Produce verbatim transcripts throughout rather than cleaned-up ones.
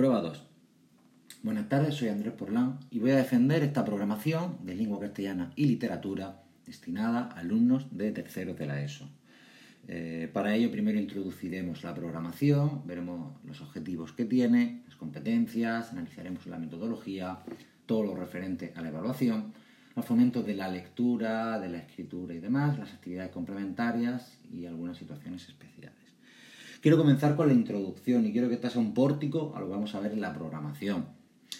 Prueba dos. Buenas tardes, soy Andrés Porlán y voy a defender esta programación de lengua castellana y literatura destinada a alumnos de terceros de la ESO. Eh, para ello primero introduciremos la programación, veremos los objetivos que tiene, las competencias, analizaremos la metodología, todo lo referente a la evaluación, los fomentos de la lectura, de la escritura y demás, las actividades complementarias y algunas situaciones especiales. Quiero comenzar con la introducción y quiero que este sea un pórtico a lo que vamos a ver en la programación.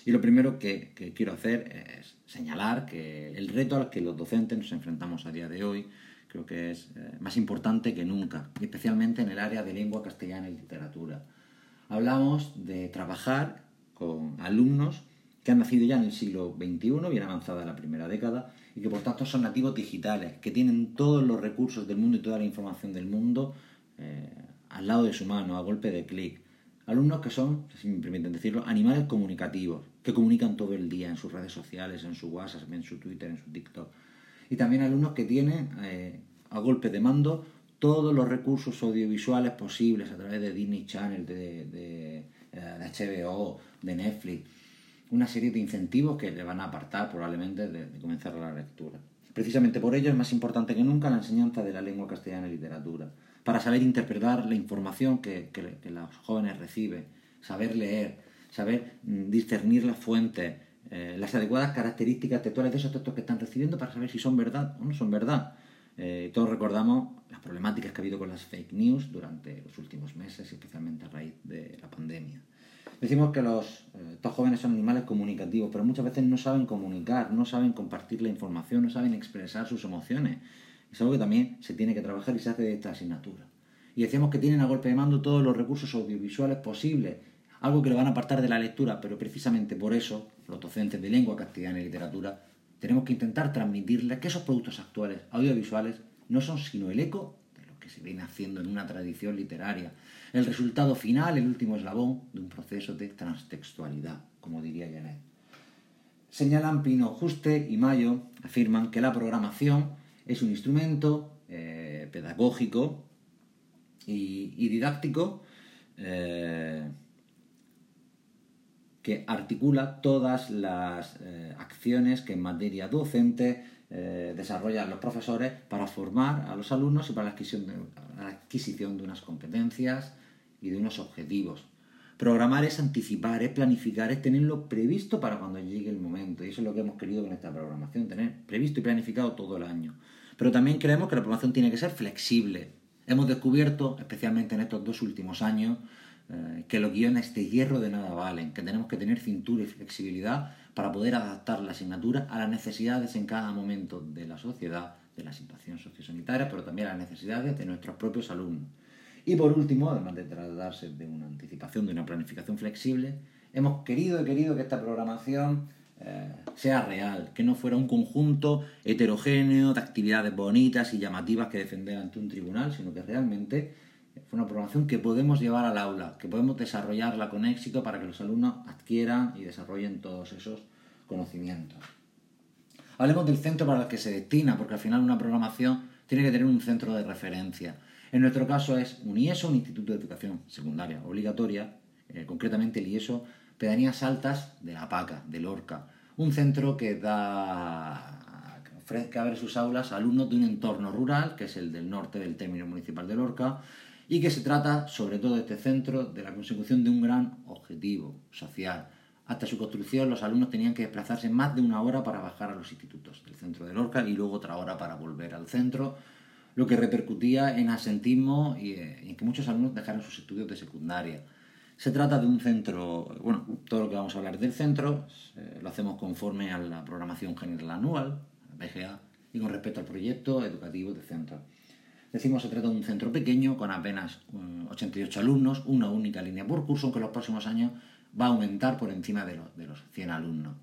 Y lo primero que, que quiero hacer es señalar que el reto al que los docentes nos enfrentamos a día de hoy creo que es eh, más importante que nunca, y especialmente en el área de lengua castellana y literatura. Hablamos de trabajar con alumnos que han nacido ya en el siglo veintiuno, bien avanzada la primera década, y que por tanto son nativos digitales, que tienen todos los recursos del mundo y toda la información del mundo eh, al lado de su mano, a golpe de clic. Alumnos que son, si me permiten decirlo, animales comunicativos, que comunican todo el día en sus redes sociales, en su WhatsApp, en su Twitter, en su TikTok. Y también alumnos que tienen, eh, a golpe de mando, todos los recursos audiovisuales posibles a través de Disney Channel, de, de, de H B O, de Netflix. Una serie de incentivos que le van a apartar probablemente de, de comenzar la lectura. Precisamente por ello es más importante que nunca la enseñanza de la lengua castellana y literatura, para saber interpretar la información que, que, que los jóvenes reciben, saber leer, saber discernir las fuentes, eh, las adecuadas características textuales de esos textos que están recibiendo para saber si son verdad o no son verdad. Eh, todos recordamos las problemáticas que ha habido con las fake news durante los últimos meses, especialmente a raíz de la pandemia. Decimos que los, eh, estos jóvenes son animales comunicativos, pero muchas veces no saben comunicar, no saben compartir la información, no saben expresar sus emociones. Es algo que también se tiene que trabajar y se hace de esta asignatura. Y decimos que tienen a golpe de mando todos los recursos audiovisuales posibles, algo que lo van a apartar de la lectura, pero precisamente por eso los docentes de lengua castellana y literatura tenemos que intentar transmitirles que esos productos actuales audiovisuales no son sino el eco que se viene haciendo en una tradición literaria, el resultado final, el último eslabón de un proceso de transtextualidad, como diría Genette. Señalan Pino, Juste y Mayo, afirman que la programación es un instrumento eh, pedagógico y, y didáctico eh, que articula todas las eh, acciones que en materia docente Eh, desarrollan los profesores para formar a los alumnos y para la adquisición, de, la adquisición de unas competencias y de unos objetivos. Programar es anticipar, es planificar, es tenerlo previsto para cuando llegue el momento. Y eso es lo que hemos querido con esta programación, tener previsto y planificado todo el año. Pero también creemos que la programación tiene que ser flexible. Hemos descubierto, especialmente en estos dos últimos años, eh, que los guiones de hierro de nada valen, que tenemos que tener cintura y flexibilidad para poder adaptar la asignatura a las necesidades en cada momento de la sociedad, de la situación sociosanitaria, pero también a las necesidades de nuestros propios alumnos. Y por último, además de tratarse de una anticipación, de una planificación flexible, hemos querido y querido que esta programación eh, sea real, que no fuera un conjunto heterogéneo de actividades bonitas y llamativas que defender ante un tribunal, sino que realmente fue una programación que podemos llevar al aula, que podemos desarrollarla con éxito para que los alumnos adquieran y desarrollen todos esos conocimientos. Hablemos del centro para el que se destina, porque al final una programación tiene que tener un centro de referencia. En nuestro caso es un IESO, un Instituto de Educación Secundaria Obligatoria, eh, concretamente el IESO Pedanías Altas de la Paca, de Lorca, un centro que da... que abre sus aulas a alumnos de un entorno rural, que es el del norte del término municipal de Lorca, y que se trata, sobre todo este centro, de la consecución de un gran objetivo social. Hasta su construcción, los alumnos tenían que desplazarse más de una hora para bajar a los institutos del centro de Lorca y luego otra hora para volver al centro, lo que repercutía en absentismo y en que muchos alumnos dejaron sus estudios de secundaria. Se trata de un centro, bueno, todo lo que vamos a hablar del centro eh, lo hacemos conforme a la programación general anual, P G A, y con respecto al proyecto educativo de centro. Decimos, se trata de un centro pequeño con apenas ochenta y ocho alumnos, una única línea por curso, aunque en los próximos años va a aumentar por encima de los, de los cien alumnos.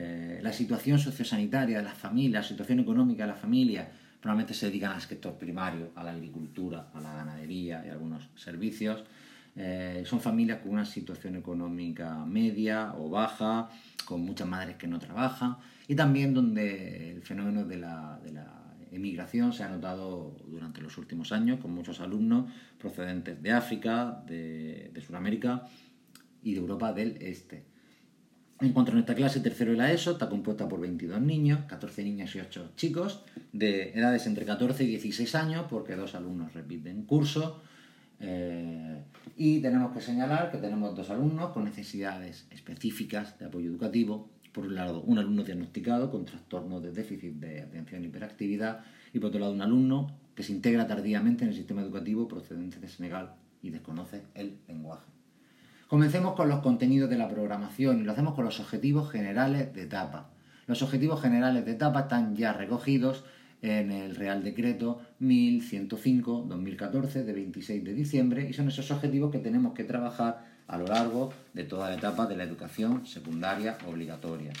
Eh, la situación sociosanitaria de las familias, la situación económica de las familias, normalmente se dedican al sector primario, a la agricultura, a la ganadería y algunos servicios. Eh, son familias con una situación económica media o baja, con muchas madres que no trabajan, y también donde el fenómeno de la, de la emigración se ha notado durante los últimos años, con muchos alumnos procedentes de África, de, de Sudamérica y de Europa del Este. En cuanto a nuestra clase, tercero de la ESO, está compuesta por veintidós niños, catorce niñas y ocho chicos, de edades entre catorce y dieciséis años, porque dos alumnos repiten curso. Eh, y tenemos que señalar que tenemos dos alumnos con necesidades específicas de apoyo educativo. Por un lado, un alumno diagnosticado con trastorno de déficit de atención e hiperactividad, y por otro lado, un alumno que se integra tardíamente en el sistema educativo procedente de Senegal y desconoce el lenguaje. Comencemos con los contenidos de la programación, y lo hacemos con los objetivos generales de etapa. Los objetivos generales de etapa están ya recogidos en el Real Decreto mil ciento cinco barra dos mil catorce de veintiséis de diciembre, y son esos objetivos que tenemos que trabajar a lo largo de toda la etapa de la educación secundaria obligatoria.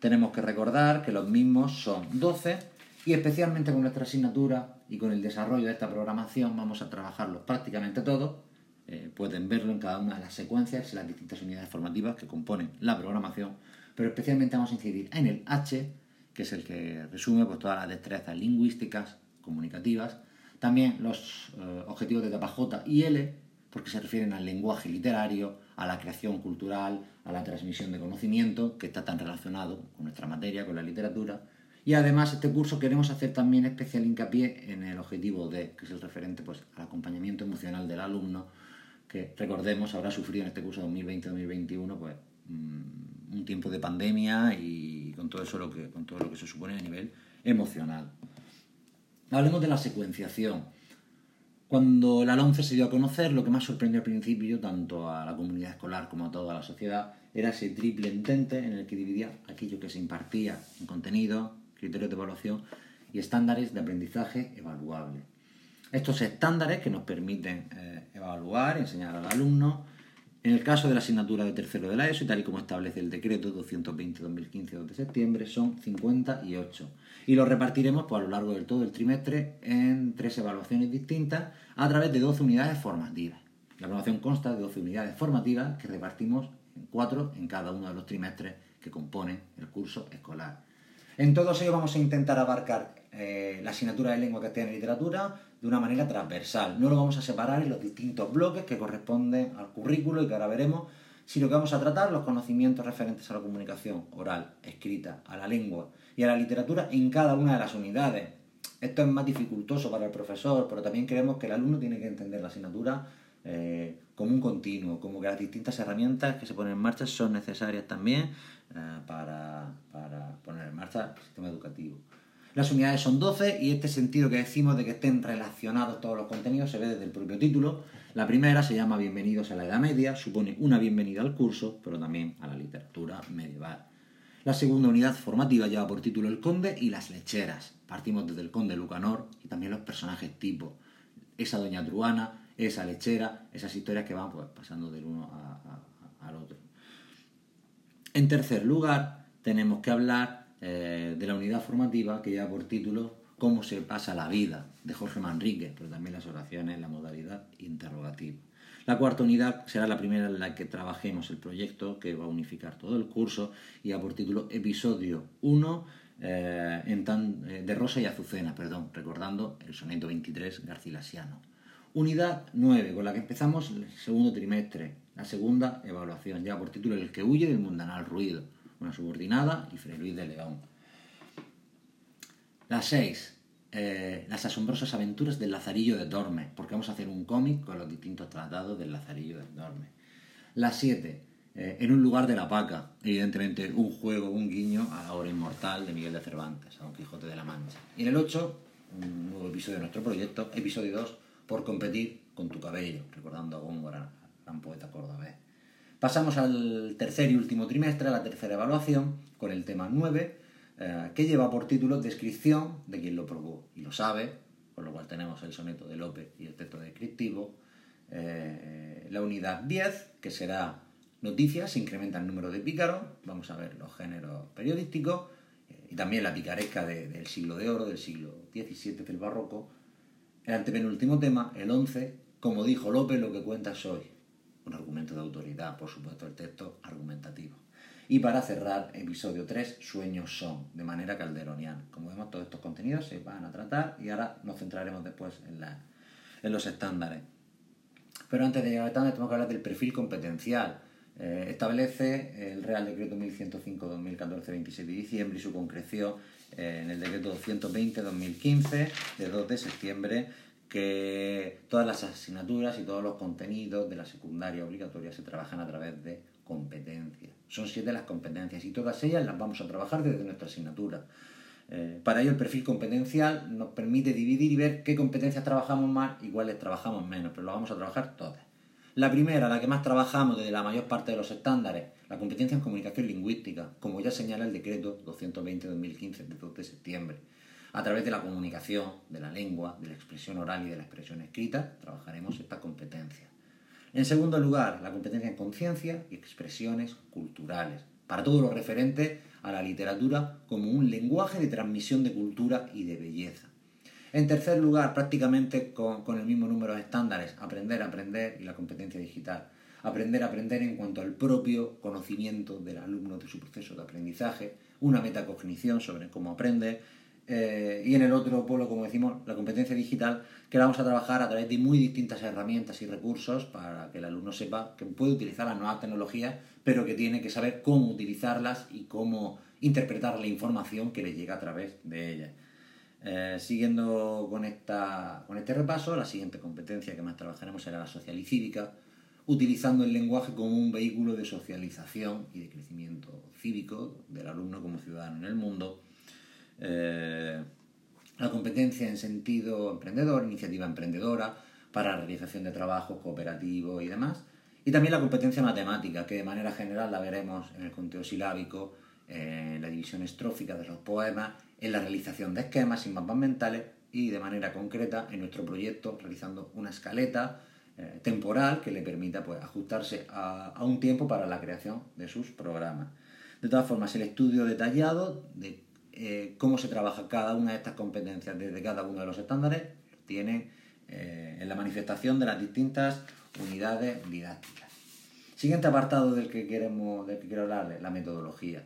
Tenemos que recordar que los mismos son doce, y especialmente con nuestra asignatura y con el desarrollo de esta programación vamos a trabajarlos prácticamente todos. Eh, pueden verlo en cada una de las secuencias, en las distintas unidades formativas que componen la programación, pero especialmente vamos a incidir en el H, que es el que resume pues, todas las destrezas lingüísticas, comunicativas, también los eh, objetivos de etapa J y L, porque se refieren al lenguaje literario, a la creación cultural, a la transmisión de conocimiento, que está tan relacionado con nuestra materia, con la literatura. Y además este curso queremos hacer también especial hincapié en el objetivo D, que es el referente pues, al acompañamiento emocional del alumno, que recordemos habrá sufrido en este curso dos mil veinte dos mil veintiuno pues, un tiempo de pandemia y con todo eso lo que, con todo lo que se supone a nivel emocional. Hablemos de la secuenciación. Cuando la LOMCE se dio a conocer, lo que más sorprendió al principio tanto a la comunidad escolar como a toda la sociedad era ese triple entente en el que dividía aquello que se impartía en contenido, criterios de evaluación y estándares de aprendizaje evaluable. Estos estándares que nos permiten eh, evaluar, enseñar al alumno, en el caso de la asignatura de tercero de la ESO, y tal y como establece el decreto doscientos veinte barra dos mil quince, dos de septiembre, son cincuenta y ocho. Y los repartiremos pues, a lo largo de todo el trimestre en tres evaluaciones distintas a través de doce unidades formativas. La evaluación consta de doce unidades formativas que repartimos en cuatro en cada uno de los trimestres que componen el curso escolar. En todos ellos vamos a intentar abarcar eh, la asignatura de lengua, castellana y literatura de una manera transversal. No lo vamos a separar en los distintos bloques que corresponden al currículo y que ahora veremos, sino que vamos a tratar los conocimientos referentes a la comunicación oral, escrita, a la lengua y a la literatura en cada una de las unidades. Esto es más dificultoso para el profesor, pero también creemos que el alumno tiene que entender la asignatura eh, como un continuo, como que las distintas herramientas que se ponen en marcha son necesarias también eh, para, para poner en marcha el sistema educativo. Las unidades son doce y este sentido que decimos de que estén relacionados todos los contenidos se ve desde el propio título. La primera se llama Bienvenidos a la Edad Media, supone una bienvenida al curso, pero también a la literatura medieval. La segunda unidad formativa lleva por título El Conde y las Lecheras. Partimos desde el Conde Lucanor y también los personajes tipo, esa doña Truana, esa lechera, esas historias que van pues, pasando del uno a, a, al otro. En tercer lugar, tenemos que hablar de la unidad formativa que lleva por título Cómo se pasa la vida, de Jorge Manrique, pero también las oraciones, la modalidad interrogativa. La cuarta unidad será la primera en la que trabajemos el proyecto que va a unificar todo el curso y lleva por título Episodio uno eh, en tan, eh, de Rosa y Azucena, perdón, recordando el soneto veintitrés garcilasiano. Unidad nueve, con la que empezamos el segundo trimestre, la segunda evaluación, lleva por título El que huye del mundanal ruido, una subordinada y Fray Luis de León. La seis, eh, las asombrosas aventuras del Lazarillo de Tormes, porque vamos a hacer un cómic con los distintos tratados del Lazarillo de Tormes. La siete, eh, en un lugar de la Paca, evidentemente un juego, un guiño a la obra inmortal de Miguel de Cervantes, a Don Quijote de la Mancha. Y en el ocho, un nuevo episodio de nuestro proyecto, episodio dos, por competir con tu cabello, recordando a Góngora, gran poeta cordobés. Pasamos al tercer y último trimestre, a la tercera evaluación, con el tema nueve, eh, que lleva por título Descripción de quien lo probó y lo sabe, con lo cual tenemos el soneto de López y el texto descriptivo. Eh, la unidad diez, que será Noticias, se incrementa el número de pícaros, vamos a ver los géneros periodísticos, eh, y también la picaresca de, del siglo de oro, del siglo diecisiete del barroco. El antepenúltimo tema, el once, como dijo López, lo que cuentas hoy. Un argumento de autoridad, por supuesto, el texto argumentativo. Y para cerrar, episodio tres, Sueños son, de manera calderoniana. Como vemos, todos estos contenidos se van a tratar y ahora nos centraremos después en, la, en los estándares. Pero antes de llegar al estándar, tenemos que hablar del perfil competencial. Eh, establece el Real Decreto mil ciento cinco guión dos mil catorce, veintiséis de diciembre, y su concreción eh, en el Decreto doscientos veinte guión dos mil quince, de dos de septiembre, que todas las asignaturas y todos los contenidos de la secundaria obligatoria se trabajan a través de competencias. Son siete las competencias y todas ellas las vamos a trabajar desde nuestra asignatura. Eh, para ello el perfil competencial nos permite dividir y ver qué competencias trabajamos más y cuáles trabajamos menos, pero las vamos a trabajar todas. La primera, la que más trabajamos desde la mayor parte de los estándares, la competencia en comunicación lingüística, como ya señala el decreto doscientos veinte guión dos mil quince de dos de septiembre. A través de la comunicación, de la lengua, de la expresión oral y de la expresión escrita, trabajaremos esta competencia. En segundo lugar, la competencia en conciencia y expresiones culturales, para todo lo referente a la literatura como un lenguaje de transmisión de cultura y de belleza. En tercer lugar, prácticamente con, con el mismo número de estándares, aprender, aprender y la competencia digital. Aprender, aprender en cuanto al propio conocimiento del alumno de su proceso de aprendizaje, una metacognición sobre cómo aprende. Eh, y en el otro polo, como decimos, la competencia digital, que la vamos a trabajar a través de muy distintas herramientas y recursos para que el alumno sepa que puede utilizar las nuevas tecnologías, pero que tiene que saber cómo utilizarlas y cómo interpretar la información que le llega a través de ellas. Eh, siguiendo con, esta, con este repaso, la siguiente competencia que más trabajaremos será la social y cívica, utilizando el lenguaje como un vehículo de socialización y de crecimiento cívico del alumno como ciudadano en el mundo. Eh, la competencia en sentido emprendedor, iniciativa emprendedora para la realización de trabajos cooperativos y demás. Y también la competencia matemática, que de manera general la veremos en el conteo silábico, en eh, la división estrófica de los poemas, en la realización de esquemas y mapas mentales, y de manera concreta en nuestro proyecto realizando una escaleta eh, temporal que le permita pues, ajustarse a, a un tiempo para la creación de sus programas. De todas formas, el estudio detallado de eh, cómo se trabaja cada una de estas competencias desde cada uno de los estándares tiene eh, en la manifestación de las distintas unidades didácticas. Siguiente apartado del que queremos, del que quiero hablarles, la metodología.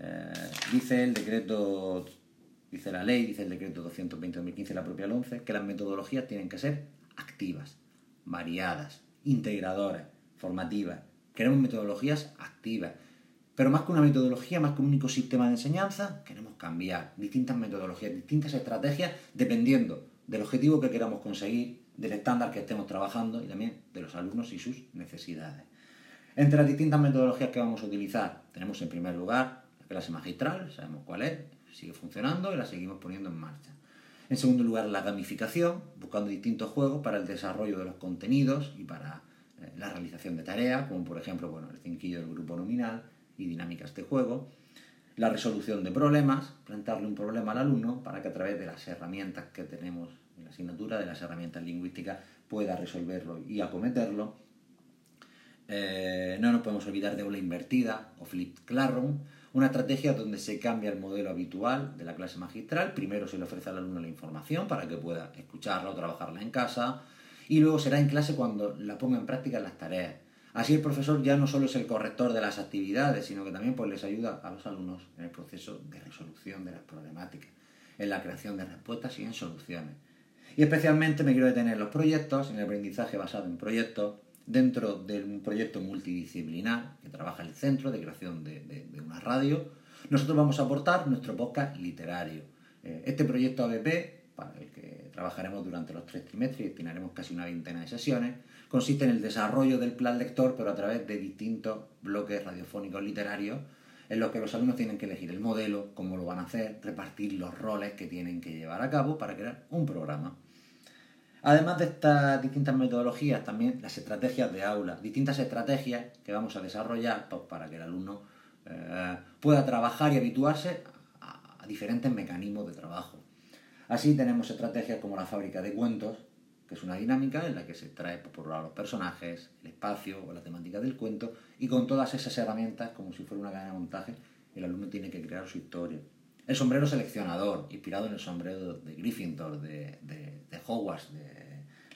Eh, dice el decreto dice la ley, dice el decreto doscientos veinte guión dos mil quince, la propia LOMCE, que las metodologías tienen que ser activas, variadas, integradoras, formativas. Queremos metodologías activas, pero más que una metodología, más que un único sistema de enseñanza, queremos cambiar distintas metodologías, distintas estrategias, dependiendo del objetivo que queramos conseguir, del estándar que estemos trabajando y también de los alumnos y sus necesidades. Entre las distintas metodologías que vamos a utilizar, tenemos en primer lugar clase magistral, sabemos cuál es, sigue funcionando y la seguimos poniendo en marcha. En segundo lugar, la gamificación, buscando distintos juegos para el desarrollo de los contenidos y para eh, la realización de tareas, como por ejemplo bueno, el cinquillo del grupo nominal y dinámicas de juego. La resolución de problemas, plantearle un problema al alumno para que a través de las herramientas que tenemos en la asignatura, de las herramientas lingüísticas, pueda resolverlo y acometerlo. Eh, no nos podemos olvidar de aula invertida o flipped classroom, una estrategia donde se cambia el modelo habitual de la clase magistral. Primero se le ofrece al alumno la información para que pueda escucharla o trabajarla en casa, y luego será en clase cuando la ponga en práctica en las tareas. Así el profesor ya no solo es el corrector de las actividades, sino que también pues, les ayuda a los alumnos en el proceso de resolución de las problemáticas, en la creación de respuestas y en soluciones. Y especialmente me quiero detener en los proyectos, en el aprendizaje basado en proyectos, dentro de un proyecto multidisciplinar que trabaja el Centro de Creación de, de, de una Radio. Nosotros vamos a aportar nuestro podcast literario. Este proyecto A B P, para el que trabajaremos durante los tres trimestres y destinaremos casi una veintena de sesiones, consiste en el desarrollo del plan lector, pero a través de distintos bloques radiofónicos literarios en los que los alumnos tienen que elegir el modelo, cómo lo van a hacer, repartir los roles que tienen que llevar a cabo para crear un programa. Además de estas distintas metodologías, también las estrategias de aula, distintas estrategias que vamos a desarrollar pues, para que el alumno eh, pueda trabajar y habituarse a, a diferentes mecanismos de trabajo. Así tenemos estrategias como la fábrica de cuentos, que es una dinámica en la que se trae pues, por un lado los personajes, el espacio o la temática del cuento, y con todas esas herramientas, como si fuera una cadena de montaje, el alumno tiene que crear su historia. El sombrero seleccionador, inspirado en el sombrero de Gryffindor, de, de, de Hogwarts, de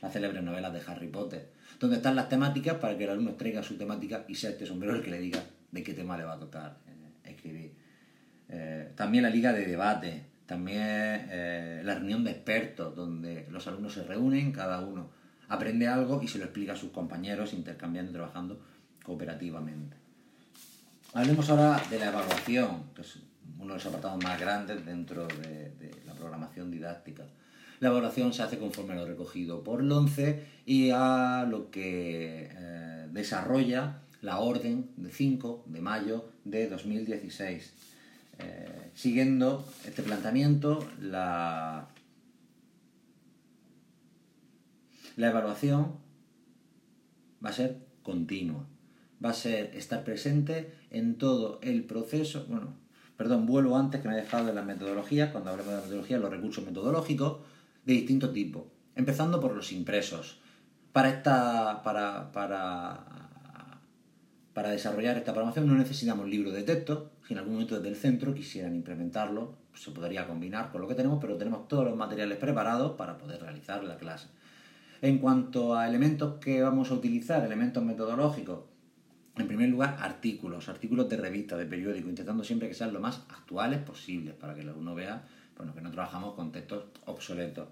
las célebres novelas de Harry Potter, donde están las temáticas para que el alumno traiga su temática y sea este sombrero el que le diga de qué tema le va a tocar eh, escribir. Eh, también la liga de debate, también eh, la reunión de expertos, donde los alumnos se reúnen, cada uno aprende algo y se lo explica a sus compañeros, intercambiando y trabajando operativamente. Hablemos ahora de la evaluación, que es uno de los apartados más grandes dentro de, de la programación didáctica. La evaluación se hace conforme a lo recogido por LOMCE y a lo que eh, desarrolla la orden de cinco de mayo de dos mil dieciséis. Eh, siguiendo este planteamiento, la, la evaluación va a ser continua. Va a ser estar presente en todo el proceso. Bueno, perdón, vuelvo antes que me he dejado de las metodologías. Cuando hablemos de la metodología, los recursos metodológicos de distinto tipo. Empezando por los impresos. Para esta. para. para. para desarrollar esta programación no necesitamos libros de texto. Si en algún momento desde el centro quisieran implementarlo, pues se podría combinar con lo que tenemos, pero tenemos todos los materiales preparados para poder realizar la clase. En cuanto a elementos que vamos a utilizar, elementos metodológicos. En primer lugar, artículos, artículos de revista, de periódico, intentando siempre que sean lo más actuales posibles para que el alumno vea, bueno, que no trabajamos con textos obsoletos.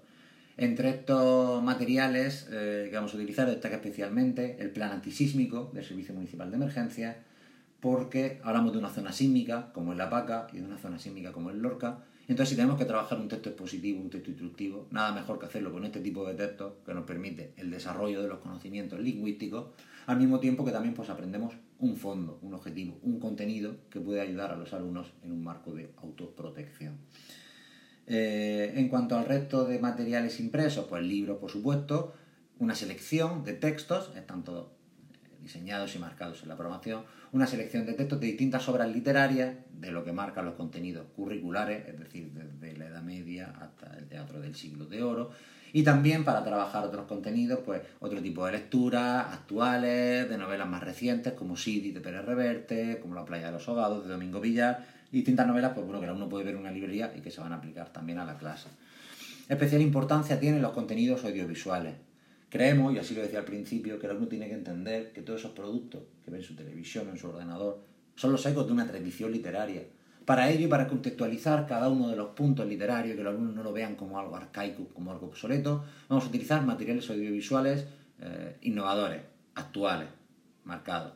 Entre estos materiales eh, que vamos a utilizar destaca especialmente el plan antisísmico del Servicio Municipal de Emergencia, porque hablamos de una zona sísmica como es la Paca y de una zona sísmica como es Lorca. Entonces, si tenemos que trabajar un texto expositivo, un texto instructivo, nada mejor que hacerlo con este tipo de textos que nos permite el desarrollo de los conocimientos lingüísticos, al mismo tiempo que también pues, aprendemos un fondo, un objetivo, un contenido que puede ayudar a los alumnos en un marco de autoprotección. Eh, en cuanto al resto de materiales impresos, pues libros, por supuesto, una selección de textos, están todos diseñados y marcados en la programación, una selección de textos de distintas obras literarias de lo que marcan los contenidos curriculares, es decir, desde la Edad Media hasta el teatro del siglo de oro, y también para trabajar otros contenidos, pues otro tipo de lecturas actuales, de novelas más recientes, como Sidi de Pérez Reverte, como La playa de los ahogados de Domingo Villar, y distintas novelas pues bueno, que uno puede ver en una librería y que se van a aplicar también a la clase. Especial importancia tienen los contenidos audiovisuales. Creemos, y así lo decía al principio, que el alumno tiene que entender que todos esos productos que ve en su televisión, en su ordenador, son los ecos de una tradición literaria. Para ello y para contextualizar cada uno de los puntos literarios y que los alumnos no lo vean como algo arcaico, como algo obsoleto, vamos a utilizar materiales audiovisuales eh, innovadores, actuales, marcados.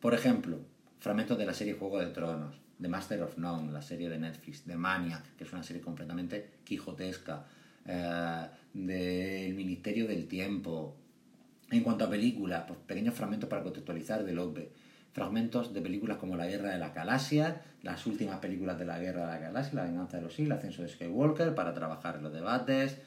Por ejemplo, fragmentos de la serie Juego de Tronos, de Master of None, la serie de Netflix, de Maniac, que es una serie completamente quijotesca, Eh, del Ministerio del Tiempo. En cuanto a películas, pues pequeños fragmentos para contextualizar de López, fragmentos de películas como La guerra de la galaxia, las últimas películas de La guerra de la galaxia, La venganza de los Sith, El ascenso de Skywalker, para trabajar los debates,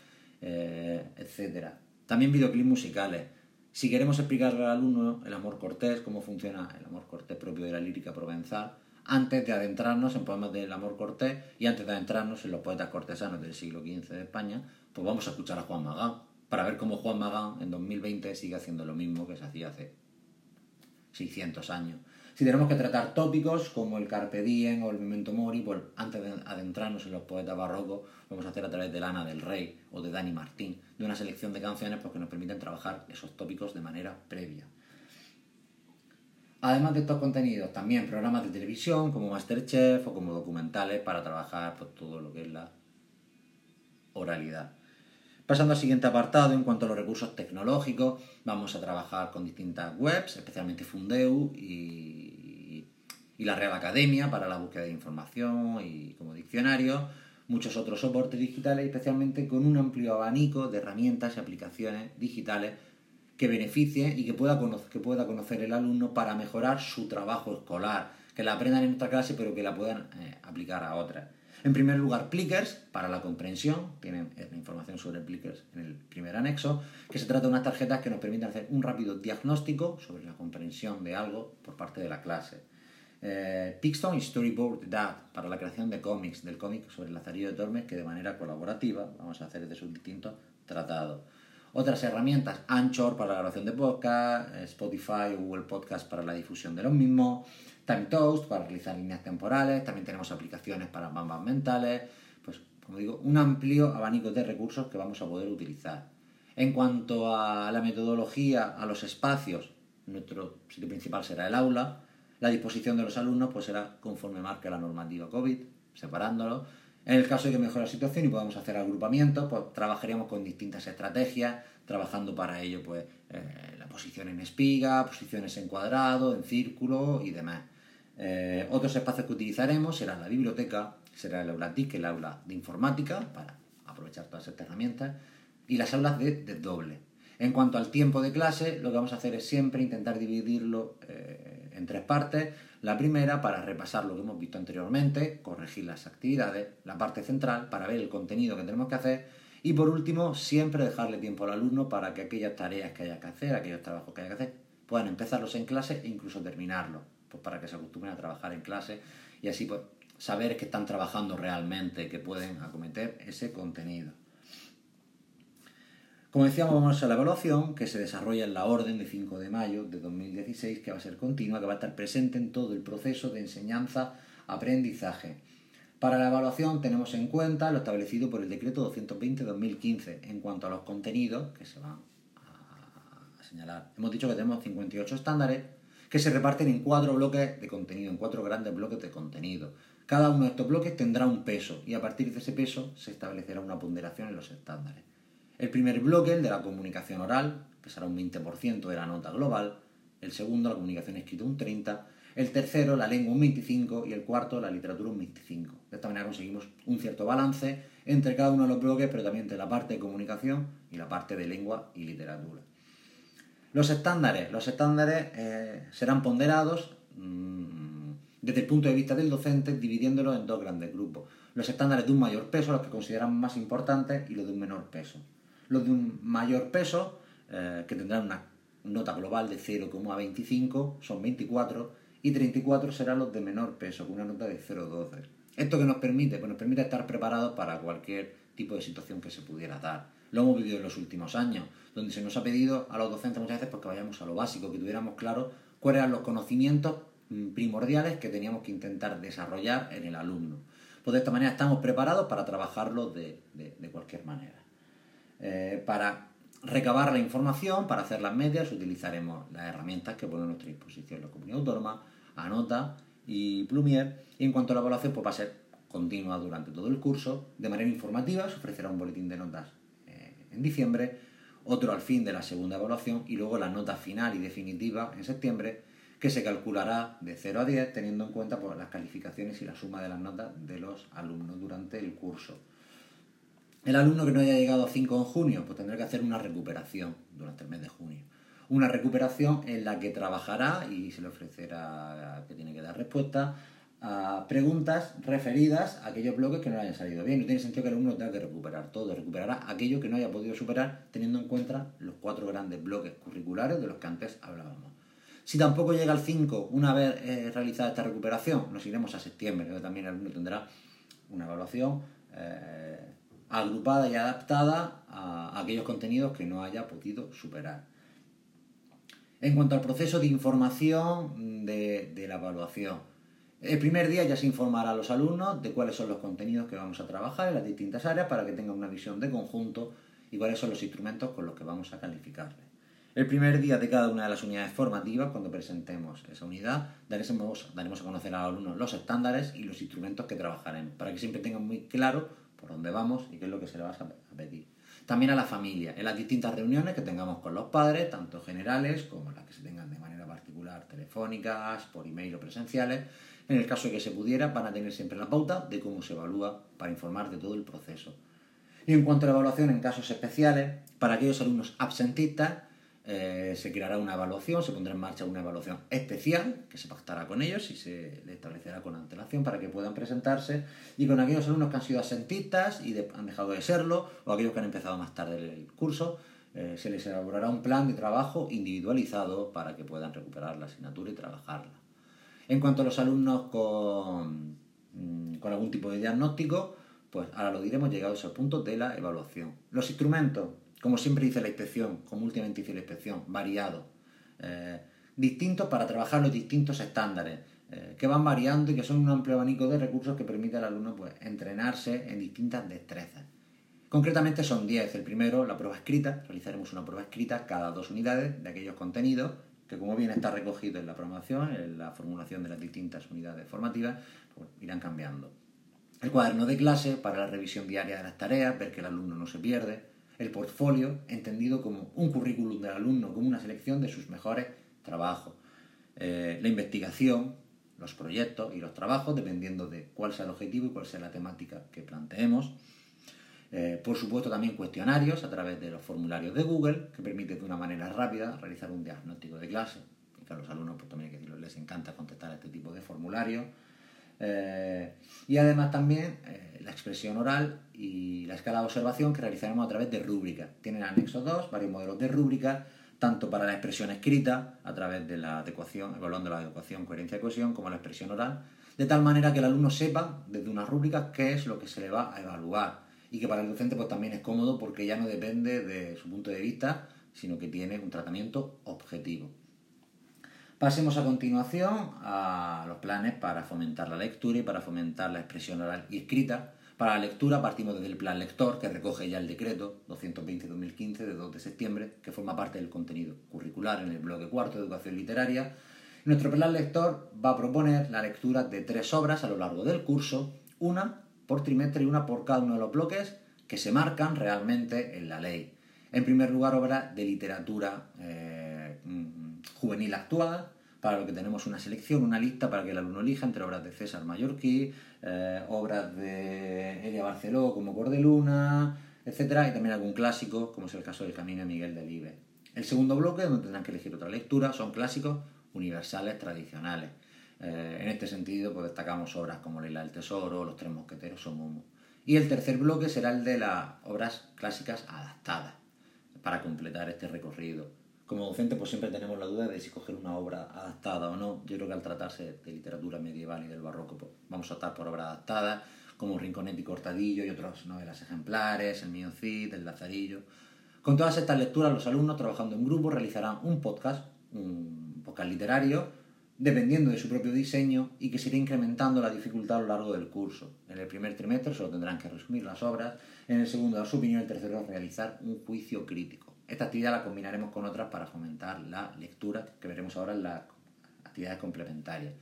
eh, etcétera. También videoclips musicales. Si queremos explicarle al alumno el amor cortés, cómo funciona el amor cortés propio de la lírica provenzal, antes de adentrarnos en poemas del amor cortés y antes de adentrarnos en los poetas cortesanos del siglo quince de España, pues vamos a escuchar a Juan Magán para ver cómo Juan Magán en dos mil veinte sigue haciendo lo mismo que se hacía hace seiscientos años. Si tenemos que tratar tópicos como el carpe diem o el memento mori, pues antes de adentrarnos en los poetas barrocos vamos a hacer a través de Lana del Rey o de Dani Martín, de una selección de canciones pues, que nos permiten trabajar esos tópicos de manera previa. Además de estos contenidos, también programas de televisión como MasterChef o como documentales para trabajar pues, todo lo que es la oralidad. Pasando al siguiente apartado, en cuanto a los recursos tecnológicos, vamos a trabajar con distintas webs, especialmente Fundeu y, y la Real Academia para la búsqueda de información y como diccionario, muchos otros soportes digitales, especialmente con un amplio abanico de herramientas y aplicaciones digitales que beneficie y que pueda, conocer, que pueda conocer el alumno para mejorar su trabajo escolar, que la aprendan en nuestra clase pero que la puedan eh, aplicar a otras. En primer lugar, Plickers, para la comprensión, tienen información sobre Plickers en el primer anexo, que se trata de unas tarjetas que nos permiten hacer un rápido diagnóstico sobre la comprensión de algo por parte de la clase. Eh, Pickstone y Storyboard Dad, para la creación de cómics, del cómic sobre Lazarillo de Tormes, que de manera colaborativa vamos a hacer de sus distintos tratados. Otras herramientas, Anchor para la grabación de podcast, Spotify o Google Podcast para la difusión de los mismos, TimeToast para realizar líneas temporales, también tenemos aplicaciones para mapas mentales, pues como digo, un amplio abanico de recursos que vamos a poder utilizar. En cuanto a la metodología, a los espacios, nuestro sitio principal será el aula, la disposición de los alumnos pues será conforme marca la normativa COVID, separándolos, En el caso de que mejore la situación y podamos hacer agrupamientos, pues trabajaríamos con distintas estrategias, trabajando para ello pues eh, la posición en espiga, posiciones en cuadrado, en círculo y demás. Eh, otros espacios que utilizaremos serán la biblioteca, será el aula T I C, el aula de informática, para aprovechar todas estas herramientas, y las aulas de desdoble. En cuanto al tiempo de clase, lo que vamos a hacer es siempre intentar dividirlo eh, en tres partes. La primera para repasar lo que hemos visto anteriormente, corregir las actividades, la parte central para ver el contenido que tenemos que hacer y por último siempre dejarle tiempo al alumno para que aquellas tareas que haya que hacer, aquellos trabajos que haya que hacer, puedan empezarlos en clase e incluso terminarlos, pues para que se acostumbren a trabajar en clase y así pues saber que están trabajando realmente, que pueden acometer ese contenido. Como decíamos, vamos a la evaluación que se desarrolla en la orden de cinco de mayo de dos mil dieciséis, que va a ser continua, que va a estar presente en todo el proceso de enseñanza-aprendizaje. Para la evaluación tenemos en cuenta lo establecido por el decreto doscientos veinte barra dos mil quince en cuanto a los contenidos que se van a señalar. Hemos dicho que tenemos cincuenta y ocho estándares que se reparten en cuatro bloques de contenido, en cuatro grandes bloques de contenido. Cada uno de estos bloques tendrá un peso y a partir de ese peso se establecerá una ponderación en los estándares. El primer bloque, el de la comunicación oral, que será un veinte por ciento de la nota global. El segundo, la comunicación escrita, un treinta por ciento. El tercero, la lengua, un veinticinco por ciento. Y el cuarto, la literatura, un veinticinco por ciento. De esta manera conseguimos un cierto balance entre cada uno de los bloques, pero también entre la parte de comunicación y la parte de lengua y literatura. Los estándares. Los estándares eh, serán ponderados mmm, desde el punto de vista del docente, dividiéndolos en dos grandes grupos. Los estándares de un mayor peso, los que consideran más importantes, y los de un menor peso. Los de un mayor peso, eh, que tendrán una nota global de cero coma veinticinco, son veinticuatro, y treinta y cuatro serán los de menor peso, con una nota de cero coma doce. ¿Esto qué nos permite? Pues nos permite estar preparados para cualquier tipo de situación que se pudiera dar. Lo hemos vivido en los últimos años, donde se nos ha pedido a los docentes muchas veces pues, que vayamos a lo básico, que tuviéramos claro cuáles eran los conocimientos primordiales que teníamos que intentar desarrollar en el alumno. Pues de esta manera estamos preparados para trabajarlo de, de, de cualquier manera. Eh, para recabar la información, para hacer las medias, utilizaremos las herramientas que pone a nuestra disposición la Comunidad Autónoma, Anota y Plumier. Y en cuanto a la evaluación, pues va a ser continua durante todo el curso. De manera informativa, se ofrecerá un boletín de notas eh, en diciembre, otro al fin de la segunda evaluación y luego la nota final y definitiva en septiembre, que se calculará de cero a diez, teniendo en cuenta pues, las calificaciones y la suma de las notas de los alumnos durante el curso. El alumno que no haya llegado a cinco en junio, pues tendrá que hacer una recuperación durante el mes de junio. Una recuperación en la que trabajará y se le ofrecerá que tiene que dar respuesta a preguntas referidas a aquellos bloques que no le hayan salido bien. No tiene sentido que el alumno tenga que recuperar todo, recuperará aquello que no haya podido superar, teniendo en cuenta los cuatro grandes bloques curriculares de los que antes hablábamos. Si tampoco llega al cinco, una vez eh, realizada esta recuperación, nos iremos a septiembre, donde también el alumno tendrá una evaluación Eh, agrupada y adaptada a aquellos contenidos que no haya podido superar. En cuanto al proceso de información de, de la evaluación, el primer día ya se informará a los alumnos de cuáles son los contenidos que vamos a trabajar en las distintas áreas para que tengan una visión de conjunto y cuáles son los instrumentos con los que vamos a calificarles. El primer día de cada una de las unidades formativas, cuando presentemos esa unidad, daremos, daremos a conocer a los alumnos los estándares y los instrumentos que trabajaremos, para que siempre tengan muy claro por dónde vamos y qué es lo que se le va a pedir. También a la familia, en las distintas reuniones que tengamos con los padres, tanto generales como las que se tengan de manera particular, telefónicas, por email o presenciales, en el caso de que se pudiera, van a tener siempre la pauta de cómo se evalúa para informar de todo el proceso. Y en cuanto a la evaluación en casos especiales, para aquellos alumnos absentistas, eh, se creará una evaluación, se pondrá en marcha una evaluación especial que se pactará con ellos y se le establecerá con antelación para que puedan presentarse, y con aquellos alumnos que han sido absentistas y de, han dejado de serlo, o aquellos que han empezado más tarde el curso, eh, se les elaborará un plan de trabajo individualizado para que puedan recuperar la asignatura y trabajarla. En cuanto a los alumnos con, con algún tipo de diagnóstico, pues ahora lo diremos llegados al punto de la evaluación. Los instrumentos, como siempre dice la inspección, como últimamente dice la inspección, variados, eh, distintos para trabajar los distintos estándares, eh, que van variando y que son un amplio abanico de recursos que permite al alumno pues, entrenarse en distintas destrezas. Concretamente son diez. El primero, la prueba escrita. Realizaremos una prueba escrita cada dos unidades de aquellos contenidos que, como bien está recogido en la programación, en la formulación de las distintas unidades formativas, pues, irán cambiando. el cuaderno de clase para la revisión diaria de las tareas, ver que el alumno no se pierde, el portfolio, entendido como un currículum del alumno, como una selección de sus mejores trabajos, eh, la investigación, los proyectos y los trabajos, dependiendo de cuál sea el objetivo y cuál sea la temática que planteemos. Eh, por supuesto, también cuestionarios a través de los formularios de Google, que permite de una manera rápida realizar un diagnóstico de clase. Y que a los alumnos, pues, también hay que decirlo, les encanta contestar este tipo de formularios. Eh, y además también eh, la expresión oral y la escala de observación, que realizaremos a través de rúbricas. Tienen anexo dos, varios modelos de rúbricas, tanto para la expresión escrita, a través de la adecuación, evaluando la adecuación, coherencia y cohesión, como la expresión oral, de tal manera que el alumno sepa desde unas rúbricas qué es lo que se le va a evaluar, y que para el docente, pues, también es cómodo, porque ya no depende de su punto de vista, sino que tiene un tratamiento objetivo. Pasemos a continuación a los planes para fomentar la lectura y para fomentar la expresión oral y escrita. Para la lectura partimos desde el plan lector, que recoge ya el decreto doscientos veinte barra dos mil quince de dos de septiembre, que forma parte del contenido curricular en el bloque cuarto de educación literaria. Nuestro plan lector va a proponer la lectura de tres obras a lo largo del curso, una por trimestre y una por cada uno de los bloques que se marcan realmente en la ley. En primer lugar, obras de literatura eh, juvenil actual, para lo que tenemos una selección, una lista para que el alumno elija entre obras de César Mallorquí, eh, obras de Elia Barceló como Cordeluna, etcétera, y también algún clásico, como es el caso del Camino de Miguel de Libre. El segundo bloque, donde tendrán que elegir otra lectura, son clásicos universales tradicionales. Eh, en este sentido, pues, destacamos obras como La isla del tesoro, Los tres mosqueteros o Momo. Y el tercer bloque será el de las obras clásicas adaptadas, para completar este recorrido. Como docente, pues, siempre tenemos la duda de si coger una obra adaptada o no. Yo creo que al tratarse de literatura medieval y del barroco, pues, vamos a optar por obras adaptadas, como Rinconete y Cortadillo y otras novelas ejemplares, el mío Cid, el Lazarillo. Con todas estas lecturas, los alumnos, trabajando en grupo, realizarán un podcast, un podcast literario, dependiendo de su propio diseño, y que se irá incrementando la dificultad a lo largo del curso. En el primer trimestre solo tendrán que resumir las obras, en el segundo dar su opinión, en el tercero realizar un juicio crítico. Esta actividad la combinaremos con otras para fomentar la lectura, que veremos ahora en las actividades complementarias.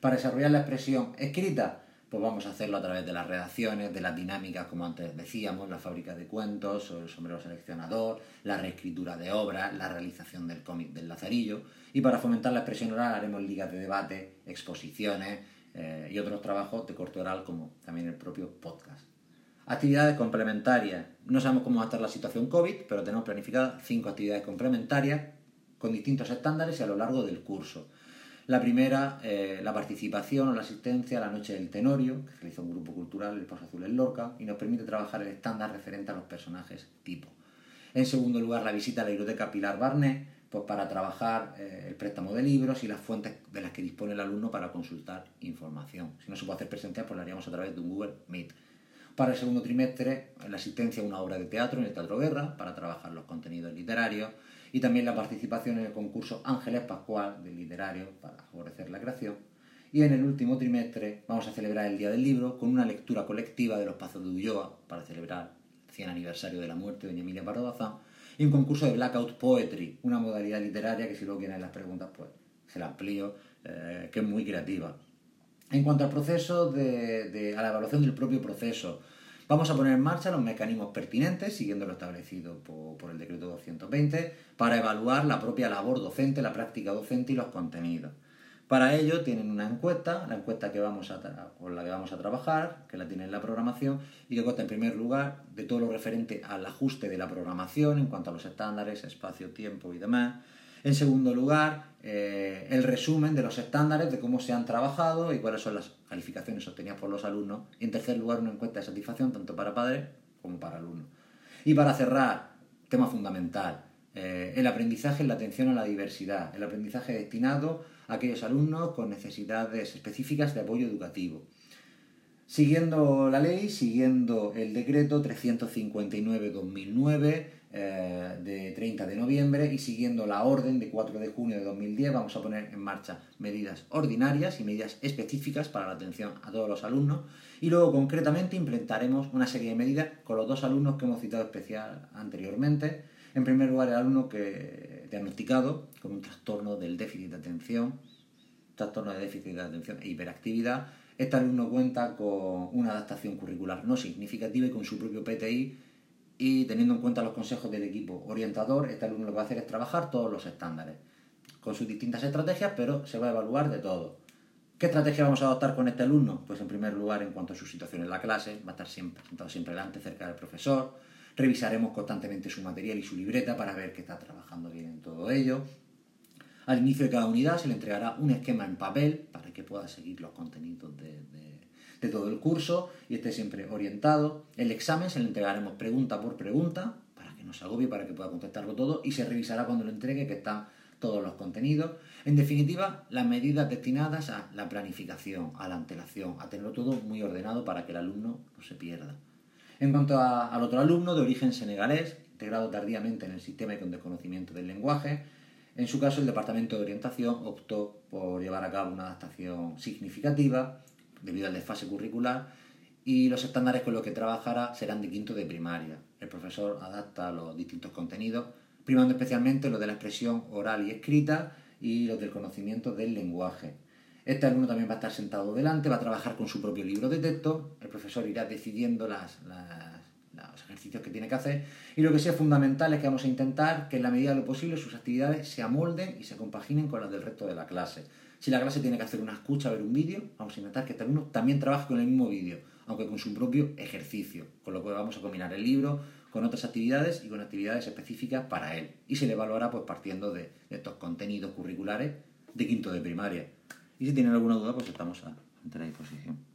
Para desarrollar la expresión escrita, pues vamos a hacerlo a través de las redacciones, de las dinámicas, como antes decíamos, la fábrica de cuentos, el sombrero seleccionador, la reescritura de obras, la realización del cómic del Lazarillo. Y para fomentar la expresión oral haremos ligas de debate, exposiciones eh, y otros trabajos de corte oral, como también el propio podcast. Actividades complementarias. No sabemos cómo va a estar la situación COVID, pero tenemos planificadas cinco actividades complementarias con distintos estándares y a lo largo del curso. La primera, eh, la participación o la asistencia a la Noche del Tenorio, que se realiza un grupo cultural, el Paso Azul en Lorca, y nos permite trabajar el estándar referente a los personajes tipo. En segundo lugar, la visita a la biblioteca Pilar Barnet, pues, para trabajar eh, el préstamo de libros y las fuentes de las que dispone el alumno para consultar información. Si no se puede hacer presencial, pues lo haríamos a través de un Google Meet. Para el segundo trimestre, la asistencia a una obra de teatro en el Teatro Guerra para trabajar los contenidos literarios, y también la participación en el concurso Ángeles Pascual del literario para favorecer la creación. Y en el último trimestre vamos a celebrar el Día del Libro con una lectura colectiva de los Pazos de Ulloa para celebrar el cien aniversario de la muerte de doña Emilia Pardo Bazán, y un concurso de Blackout Poetry, una modalidad literaria que, si luego quieren las preguntas, pues se la amplío, eh, que es muy creativa. En cuanto al proceso, de, de, a la evaluación del propio proceso, vamos a poner en marcha los mecanismos pertinentes, siguiendo lo establecido por, por el decreto doscientos veinte, para evaluar la propia labor docente, la práctica docente y los contenidos. Para ello tienen una encuesta, la encuesta que vamos a tra- con la que vamos a trabajar, que la tienen en la programación, y que consta, en primer lugar, de todo lo referente al ajuste de la programación en cuanto a los estándares, espacio, tiempo y demás. En segundo lugar, eh, el resumen de los estándares, de cómo se han trabajado y cuáles son las calificaciones obtenidas por los alumnos. Y en tercer lugar, una encuesta de satisfacción tanto para padres como para alumnos. Y para cerrar, tema fundamental, eh, el aprendizaje en la atención a la diversidad, el aprendizaje destinado a aquellos alumnos con necesidades específicas de apoyo educativo. Siguiendo la ley, siguiendo el decreto trescientos cincuenta y nueve barra dos mil nueve, eh, de treinta de noviembre, y siguiendo la orden de cuatro de junio de dos mil diez, vamos a poner en marcha medidas ordinarias y medidas específicas para la atención a todos los alumnos, y luego concretamente implementaremos una serie de medidas con los dos alumnos que hemos citado especial anteriormente. En primer lugar, el alumno que diagnosticado con un trastorno del déficit de atención trastorno de déficit de atención e hiperactividad, este alumno cuenta con una adaptación curricular no significativa y con su propio P T I, y teniendo en cuenta los consejos del equipo orientador, este alumno lo que va a hacer es trabajar todos los estándares, con sus distintas estrategias, pero se va a evaluar de todo. ¿Qué estrategia vamos a adoptar con este alumno? Pues en primer lugar, en cuanto a su situación en la clase, va a estar siempre, sentado siempre delante, cerca del profesor, revisaremos constantemente su material y su libreta para ver que está trabajando bien en todo ello. Al inicio de cada unidad se le entregará un esquema en papel para que pueda seguir los contenidos de, de, de todo el curso y esté siempre orientado. El examen se le entregaremos pregunta por pregunta para que no se agobie, para que pueda contestarlo todo, y se revisará cuando lo entregue que están todos los contenidos. En definitiva, las medidas destinadas a la planificación, a la antelación, a tenerlo todo muy ordenado para que el alumno no se pierda. En cuanto a, al otro alumno, de origen senegalés, integrado tardíamente en el sistema y con desconocimiento del lenguaje, en su caso, el Departamento de Orientación optó por llevar a cabo una adaptación significativa debido al desfase curricular, y los estándares con los que trabajará serán de quinto de primaria. El profesor adapta los distintos contenidos, primando especialmente los de la expresión oral y escrita y los del conocimiento del lenguaje. Este alumno también va a estar sentado delante, va a trabajar con su propio libro de texto, el profesor irá decidiendo las... las los ejercicios que tiene que hacer, y lo que sea fundamental es que vamos a intentar que en la medida de lo posible sus actividades se amolden y se compaginen con las del resto de la clase. Si la clase tiene que hacer una escucha, ver un vídeo, vamos a intentar que este alumno también trabaje con el mismo vídeo, aunque con su propio ejercicio, con lo cual vamos a combinar el libro con otras actividades y con actividades específicas para él, y se le evaluará pues partiendo de, de estos contenidos curriculares de quinto de primaria. Y si tienen alguna duda, pues estamos a, a la disposición.